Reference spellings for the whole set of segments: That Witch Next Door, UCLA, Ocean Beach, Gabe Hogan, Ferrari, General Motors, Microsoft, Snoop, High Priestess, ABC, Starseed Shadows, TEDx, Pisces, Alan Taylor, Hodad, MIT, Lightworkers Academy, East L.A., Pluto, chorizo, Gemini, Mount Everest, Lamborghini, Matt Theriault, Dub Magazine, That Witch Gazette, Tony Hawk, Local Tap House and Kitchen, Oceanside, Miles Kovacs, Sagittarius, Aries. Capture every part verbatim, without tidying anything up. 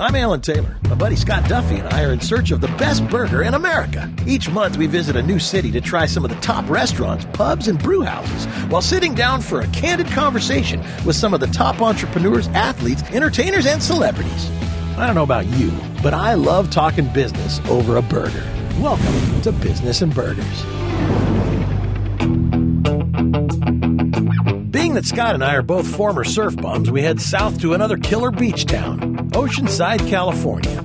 I'm Alan Taylor. My buddy Scott Duffy and I are in search of the best burger in America. Each month we visit a new city to try some of the top restaurants, pubs, and brew houses while sitting down for a candid conversation with some of the top entrepreneurs, athletes, entertainers, and celebrities. I don't know about you, but I love talking business over a burger. Welcome to Business and Burgers. Being that Scott and I are both former surf bums, we head south to another killer beach town, Oceanside, California.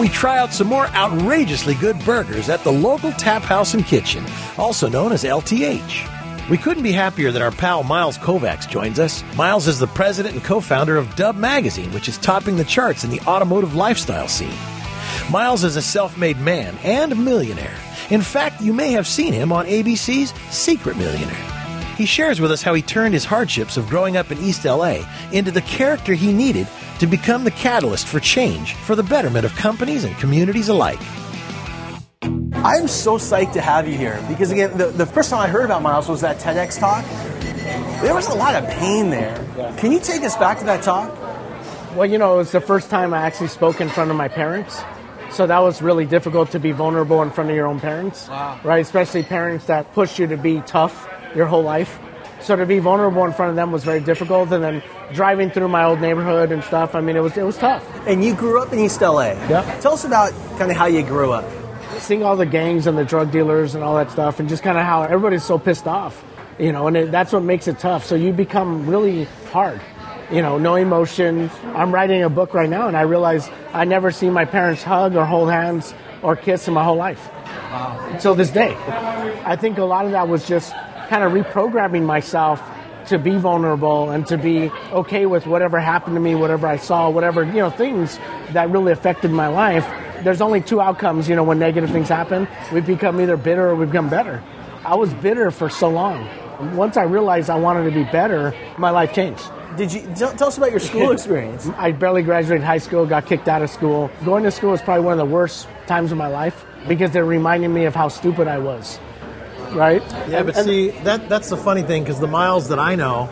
We try out some more outrageously good burgers at the Local Tap House and Kitchen, also known as L T H. We couldn't be happier that our pal Miles Kovacs joins us. Miles is the president and co-founder of Dub Magazine, which is topping the charts in the automotive lifestyle scene. Miles is a self-made man and millionaire. In fact, you may have seen him on A B C's Secret Millionaire. He shares with us how he turned his hardships of growing up in East L A into the character he needed to become the catalyst for change for the betterment of companies and communities alike. I'm so psyched to have you here because, again, the, the first time I heard about Miles was that TEDx talk. There was a lot of pain there. Yeah. Can you take us back to that talk? Well, you know, it was the first time I actually spoke in front of my parents. So that was really difficult to be vulnerable in front of your own parents. Wow. Right? Especially parents that push you to be tough your whole life. So to be vulnerable in front of them was very difficult. And then driving through my old neighborhood and stuff, I mean, it was, it was tough. And you grew up in East L A. Yeah. Tell us about kind of how you grew up. Seeing all the gangs and the drug dealers and all that stuff, and just kind of how everybody's so pissed off, you know, and it, that's what makes it tough. So you become really hard, you know, no emotion. I'm writing a book right now, and I realize I never see my parents hug or hold hands or kiss in my whole life. Wow. Until this day. I think a lot of that was just kind of reprogramming myself to be vulnerable and to be okay with whatever happened to me, whatever I saw, whatever, you know, things that really affected my life. There's only two outcomes, you know, when negative things happen. We become either bitter or we become better. I was bitter for so long. Once I realized I wanted to be better, my life changed. Did you tell, tell us about your school experience? I barely graduated high school, got kicked out of school. Going to school was probably one of the worst times of my life because they're reminding me of how stupid I was, right? Yeah, and, but and see, that that's the funny thing because the Miles that I know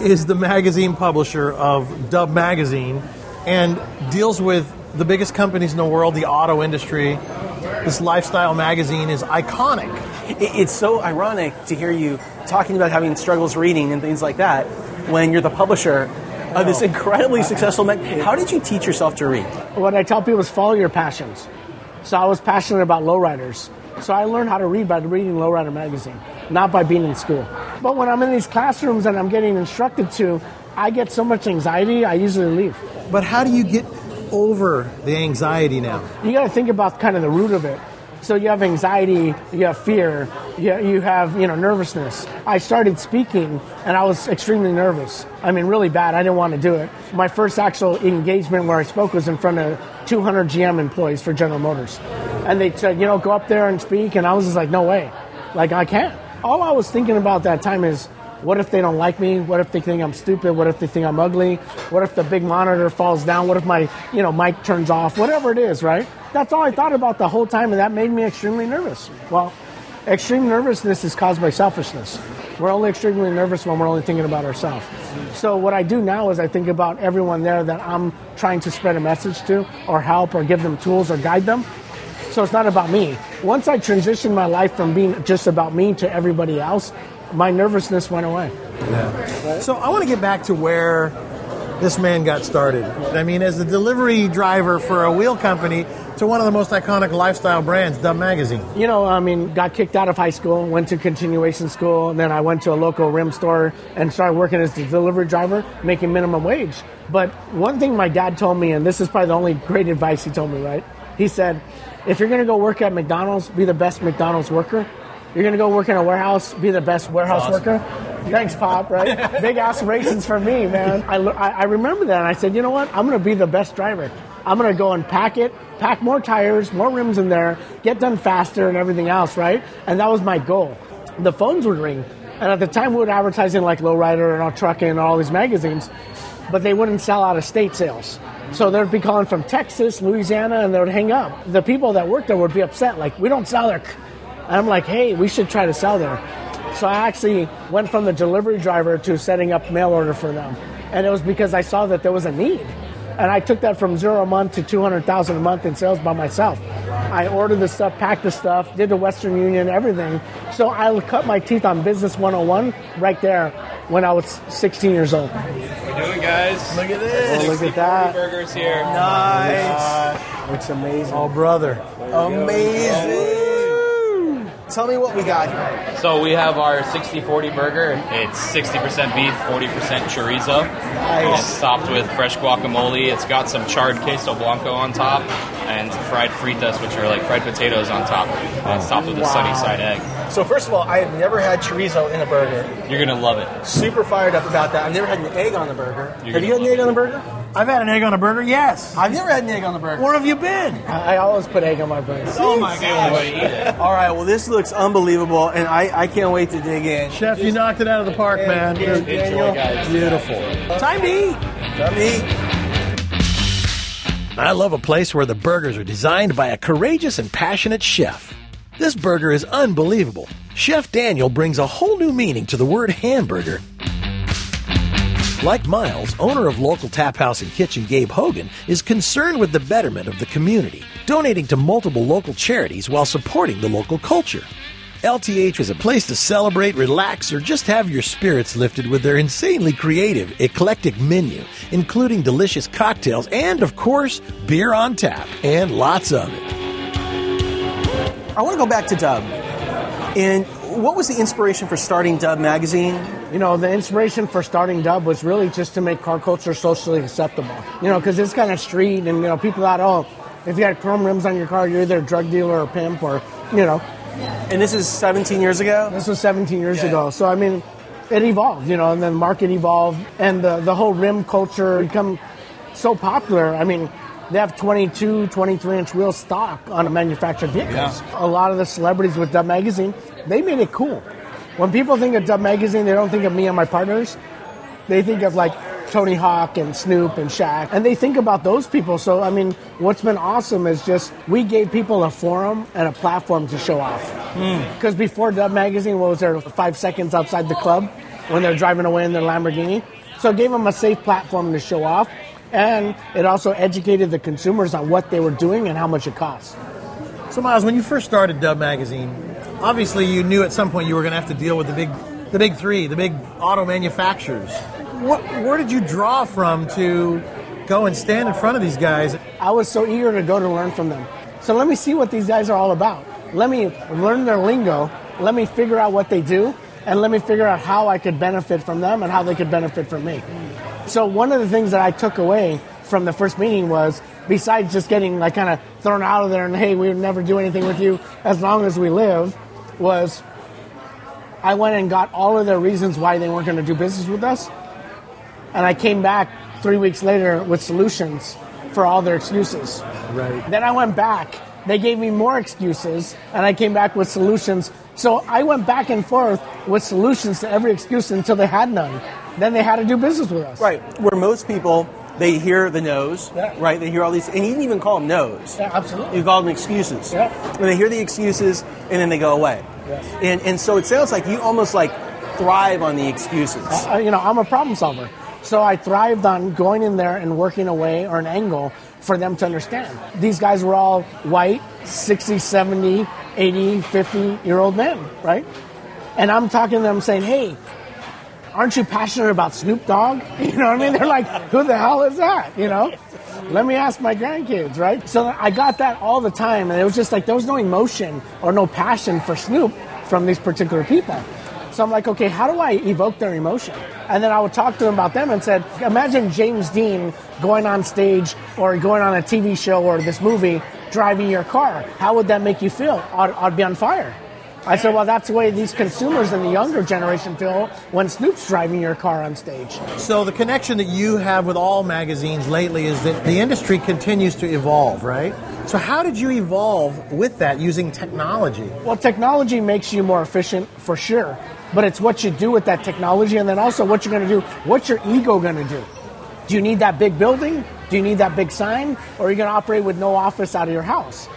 is the magazine publisher of Dub Magazine and deals with the biggest companies in the world, the auto industry. This lifestyle magazine is iconic. It's so ironic to hear you talking about having struggles reading and things like that when you're the publisher of this incredibly successful magazine. How did you teach yourself to read? What I tell people is follow your passions. So I was passionate about lowriders. So I learned how to read by reading Lowrider Magazine, not by being in school. But when I'm in these classrooms and I'm getting instructed to, I get so much anxiety, I usually leave. But how do you get over the anxiety now? You got to think about kind of the root of it. So you have anxiety, you have fear, you have, you know, nervousness. I started speaking and I was extremely nervous. I mean, really bad. I didn't want to do it. My first actual engagement where I spoke was in front of two hundred G M employees for General Motors. And they said, you know, go up there and speak. And I was just like, no way. Like, I can't. All I was thinking about that time is, what if they don't like me? What if they think I'm stupid? What if they think I'm ugly? What if the big monitor falls down? What if my, you know, mic turns off? Whatever it is, right? That's all I thought about the whole time, and that made me extremely nervous. Well, extreme nervousness is caused by selfishness. We're only extremely nervous when we're only thinking about ourselves. So what I do now is I think about everyone there that I'm trying to spread a message to or help or give them tools or guide them. So it's not about me. Once I transitioned my life from being just about me to everybody else, my nervousness went away. Yeah. So I want to get back to where this man got started. I mean, as a delivery driver for a wheel company to one of the most iconic lifestyle brands, Dub Magazine. You know, I mean, got kicked out of high school, went to continuation school, and then I went to a local rim store and started working as a delivery driver, making minimum wage. But one thing my dad told me, and this is probably the only great advice he told me, right? He said, if you're going to go work at McDonald's, be the best McDonald's worker. You're going to go work in a warehouse, be the best warehouse awesome. worker. Thanks, Pop, right? Big aspirations for me, man. I, I remember that, and I said, you know what? I'm going to be the best driver. I'm going to go and pack it, pack more tires, more rims in there, get done faster and everything else, right? And that was my goal. The phones would ring, and at the time, we would advertise in like Lowrider and all trucking and all these magazines, but they wouldn't sell out of state sales. So they'd be calling from Texas, Louisiana, and they would hang up. The people that worked there would be upset, like, we don't sell there. And I'm like, hey, we should try to sell there. So I actually went from the delivery driver to setting up mail order for them. And it was because I saw that there was a need. And I took that from zero a month to two hundred thousand a month in sales by myself. I ordered the stuff, packed the stuff, did the Western Union, everything. So I cut my teeth on Business one oh one right there when I was sixteen years old. How are you doing, guys? Look at this. Oh, look at that. Burgers here. Oh, nice. Looks amazing. Oh, brother. Amazing. Tell me what we got here. So we have our sixty forty burger. It's sixty percent beef, forty percent chorizo. Nice. It's topped with fresh guacamole. It's got some charred queso blanco on top and fried fritas, which are like fried potatoes on top. Uh, it's topped with wow. a sunny side egg. So first of all, I have never had chorizo in a burger. You're going to love it. Super fired up about that. I've never had an egg on a burger. You're have you had an egg it. on a burger? I've had an egg on a burger, yes. I've never had an egg on the burger. Where have you been? I always put egg on my burger. Oh, my God. All right, well, this looks unbelievable, and I, I can't wait to dig in. Chef, Just, you knocked it out of the park, man. Enjoy, Daniel. Guys. Beautiful. Time to eat. Time to eat. I love a place where the burgers are designed by a courageous and passionate chef. This burger is unbelievable. Chef Daniel brings a whole new meaning to the word hamburger. Like Miles, owner of Local Tap House and Kitchen, Gabe Hogan, is concerned with the betterment of the community, donating to multiple local charities while supporting the local culture. L T H is a place to celebrate, relax, or just have your spirits lifted with their insanely creative, eclectic menu, including delicious cocktails and, of course, beer on tap, and lots of it. I want to go back to Dub. And what was the inspiration for starting Dub Magazine? You know, the inspiration for starting Dub was really just to make car culture socially acceptable. You know, because it's kind of street, and, you know, people thought, oh, if you had chrome rims on your car, you're either a drug dealer or a pimp or, you know. And this is seventeen years ago? This was seventeen years yeah. ago. So, I mean, it evolved, you know, and then the market evolved, and the, the whole rim culture become so popular. I mean, they have twenty-two, twenty-three inch wheel stock on manufactured vehicles. Yeah. A lot of the celebrities with Dub Magazine, they made it cool. When people think of Dub Magazine, they don't think of me and my partners. They think of, like, Tony Hawk and Snoop and Shaq. And they think about those people. So, I mean, what's been awesome is just we gave people a forum and a platform to show off. Because mm. before Dub Magazine, what was there, five seconds outside the club when they're driving away in their Lamborghini? So it gave them a safe platform to show off. And it also educated the consumers on what they were doing and how much it cost. So, Miles, when you first started Dub Magazine, obviously you knew at some point you were going to have to deal with the big, the big three, the big auto manufacturers. What, where did you draw from to go and stand in front of these guys? I was so eager to go to learn from them. So let me see what these guys are all about. Let me learn their lingo. Let me figure out what they do. And let me figure out how I could benefit from them and how they could benefit from me. So one of the things that I took away from the first meeting was, besides just getting like kind of thrown out of there and, hey, we would never do anything with you as long as we live, was I went and got all of their reasons why they weren't going to do business with us. And I came back three weeks later with solutions for all their excuses. Right. Then I went back. They gave me more excuses, and I came back with solutions. So I went back and forth with solutions to every excuse until they had none. Then they had to do business with us. Right. Where most people, they hear the no's, yeah. right? They hear all these, and you didn't even call them no's. Yeah, absolutely. You call them excuses. Yeah. And they hear the excuses, and then they go away. Yes. And, and so it sounds like you almost like thrive on the excuses. I, you know, I'm a problem solver. So I thrived on going in there and working away or an angle for them to understand. These guys were all white, sixty, seventy, eighty, fifty-year-old men, right? And I'm talking to them saying, hey, aren't you passionate about Snoop Dogg? You know what I mean? They're like, who the hell is that, you know? Let me ask my grandkids, right? So I got that all the time, and it was just like there was no emotion or no passion for Snoop from these particular people. So I'm like, okay, how do I evoke their emotion? And then I would talk to them about them and said, imagine James Dean going on stage or going on a T V show or this movie, driving your car. How would that make you feel? I'd, I'd be on fire. I said, well, that's the way these consumers and the younger generation feel when Snoop's driving your car on stage. So the connection that you have with all magazines lately is that the industry continues to evolve, right? So how did you evolve with that using technology? Well, technology makes you more efficient for sure. But it's what you do with that technology, and then also what you're going to do, what's your ego going to do? Do you need that big building? Do you need that big sign? Or are you going to operate with no office out of your house?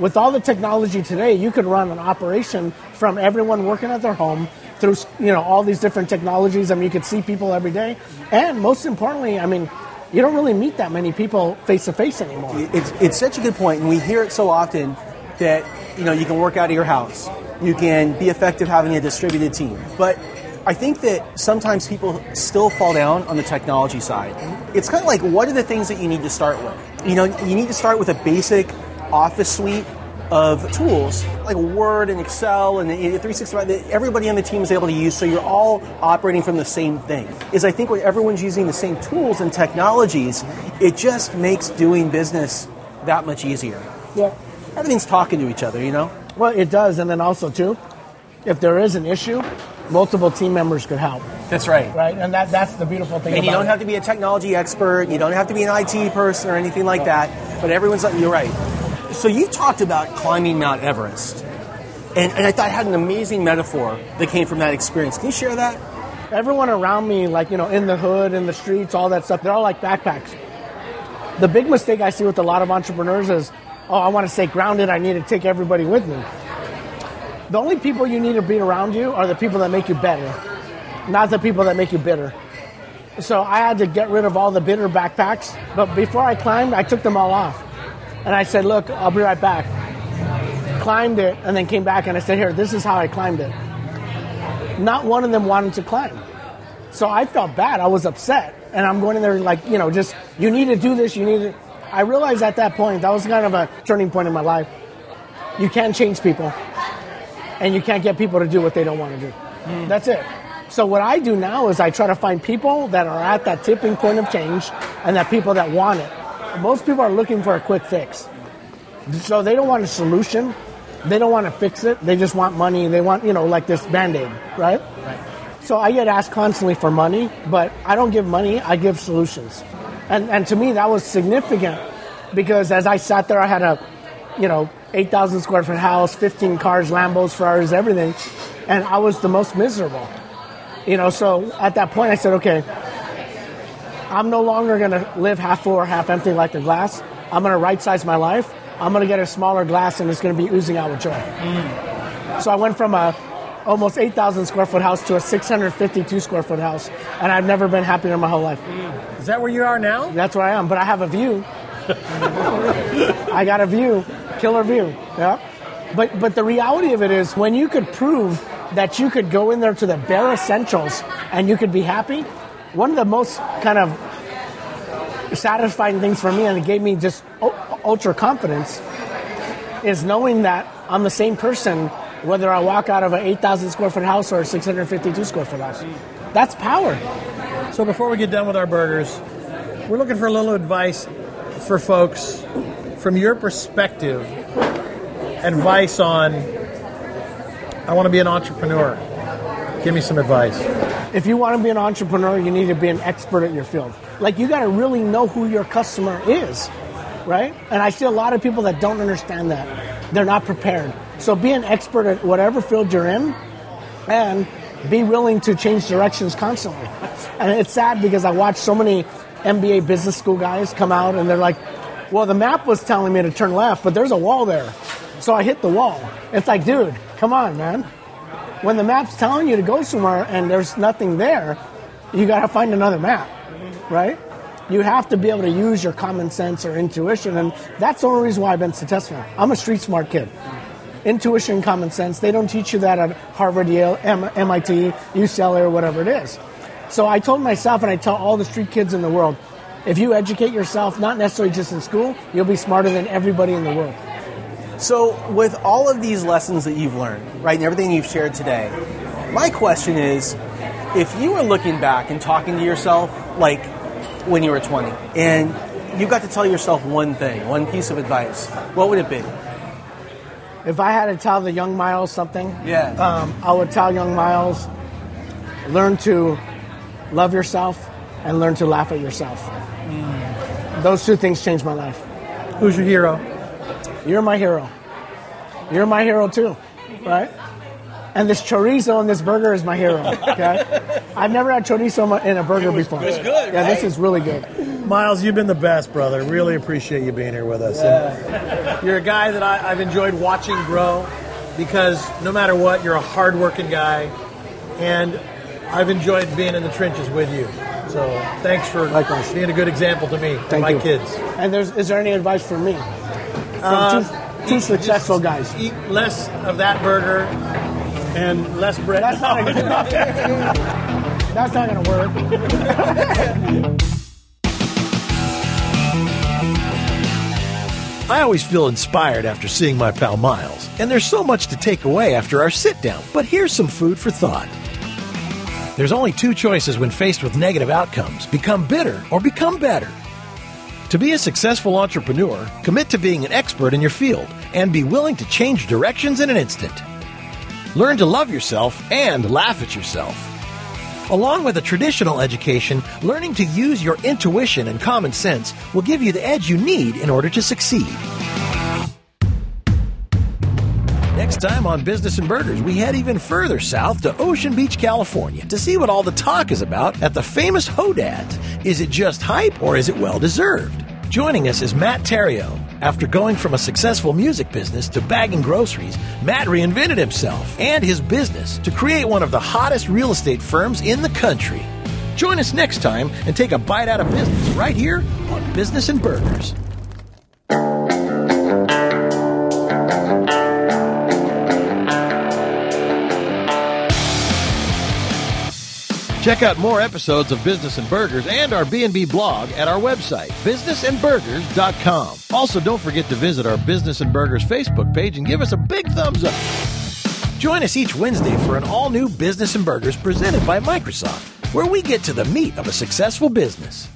With all the technology today, you could run an operation from everyone working at their home through, you know, all these different technologies. I mean, you could see people every day. And most importantly, I mean, you don't really meet that many people face-to-face anymore. It's, it's such a good point, and we hear it so often that, you know, you can work out of your house. You can be effective having a distributed team. But I think that sometimes people still fall down on the technology side. It's kind of like, what are the things that you need to start with? You know, you need to start with a basic office suite of tools like Word and Excel and three sixty-five that everybody on the team is able to use, so you're all operating from the same thing. Is I think when everyone's using the same tools and technologies, it just makes doing business that much easier. Yeah. Everything's talking to each other, you know? Well, it does. And then also, too, if there is an issue, multiple team members could help. That's right. Right? And that, that's the beautiful thing and about it. And you don't have to be a technology expert. You don't have to be an I T person or anything like right. that. But everyone's like, you're right. So you talked about climbing Mount Everest. And, and I thought I had an amazing metaphor that came from that experience. Can you share that? Everyone around me, like, you know, in the hood, in the streets, all that stuff, they're all like backpacks. The big mistake I see with a lot of entrepreneurs is, oh, I want to stay grounded. I need to take everybody with me. The only people you need to be around you are the people that make you better, not the people that make you bitter. So I had to get rid of all the bitter backpacks. But before I climbed, I took them all off. And I said, look, I'll be right back. Climbed it and then came back and I said, here, this is how I climbed it. Not one of them wanted to climb. So I felt bad. I was upset. And I'm going in there like, you know, just, you need to do this, you need to... I realized at that point, that was kind of a turning point in my life. You can't change people. And you can't get people to do what they don't want to do. Mm. That's it. So what I do now is I try to find people that are at that tipping point of change and that people that want it. Most people are looking for a quick fix. So they don't want a solution. They don't want to fix it. They just want money. They want, you know, like this Band-Aid, right? Right. So I get asked constantly for money, but I don't give money. I give solutions. And and to me, that was significant because as I sat there, I had a, you know, eight thousand square foot house, fifteen cars, Lambos, Ferraris, everything. And I was the most miserable. You know, so at that point I said, okay, I'm no longer going to live half full or half empty like a glass. I'm going to right size my life. I'm going to get a smaller glass and it's going to be oozing out with joy. Mm. So I went from a almost eight thousand square foot house to a six hundred fifty-two square foot house. And I've never been happier in my whole life. Mm. Is that where you are now? That's where I am, but I have a view. I got a view, killer view. Yeah. But but the reality of it is when you could prove that you could go in there to the bare essentials and you could be happy, one of the most kind of satisfying things for me, and it gave me just ultra confidence, is knowing that I'm the same person whether I walk out of an eight thousand square foot house or a six hundred fifty-two square foot house. That's power. So before we get done with our burgers, we're looking for a little advice for folks from your perspective, advice on, I want to be an entrepreneur. Give me some advice. If you want to be an entrepreneur, you need to be an expert at your field. Like, you got to really know who your customer is, right? And I see a lot of people that don't understand that. They're not prepared. So be an expert at whatever field you're in and be willing to change directions constantly. And it's sad because I watch so many M B A business school guys come out and they're like, well, the map was telling me to turn left, but there's a wall there. So I hit the wall. It's like, dude, come on, man. When the map's telling you to go somewhere and there's nothing there, you got to find another map, right? You have to be able to use your common sense or intuition. And that's the only reason why I've been successful. I'm a street smart kid. Intuition, common sense, they don't teach you that at Harvard, Yale, M I T, U C L A, or whatever it is. So I told myself, and I tell all the street kids in the world, if you educate yourself, not necessarily just in school, you'll be smarter than everybody in the world. So with all of these lessons that you've learned, right, and everything you've shared today, my question is, if you were looking back and talking to yourself, like when you were twenty, and you got to tell yourself one thing, one piece of advice, what would it be? If I had to tell the young Miles something, yeah. um, I would tell young Miles, learn to love yourself and learn to laugh at yourself. Mm. Those two things changed my life. Who's your hero? You're my hero. You're my hero too, right? And this chorizo and this burger is my hero, okay? I've never had chorizo in a burger before. It was good, yeah, right? This is really good. Miles, you've been the best, brother. Really appreciate you being here with us. Yeah. You're a guy that I, I've enjoyed watching grow because no matter what, you're a hardworking guy. and I've enjoyed being in the trenches with you. So thanks for Likewise. being a good example to me and Thank my you. kids. And there's, is there any advice for me? From uh, two, two successful guys. Eat less of that burger and less bread. That's not going to work. I always feel inspired after seeing my pal Miles, and there's so much to take away after our sit-down. But here's some food for thought. There's only two choices when faced with negative outcomes: become bitter or become better. To be a successful entrepreneur, commit to being an expert in your field and be willing to change directions in an instant. Learn to love yourself and laugh at yourself. Along with a traditional education, learning to use your intuition and common sense will give you the edge you need in order to succeed. Next time on Business and Burgers, we head even further south to Ocean Beach, California, to see what all the talk is about at the famous Hodad. Is it just hype, or is it well-deserved? Joining us is Matt Theriault. After going from a successful music business to bagging groceries, Matt reinvented himself and his business to create one of the hottest real estate firms in the country. Join us next time and take a bite out of business right here on Business and Burgers. Check out more episodes of Business and Burgers and our B and B blog at our website, business and burgers dot com. Also, don't forget to visit our Business and Burgers Facebook page and give us a big thumbs up. Join us each Wednesday for an all-new Business and Burgers presented by Microsoft, where we get to the meat of a successful business.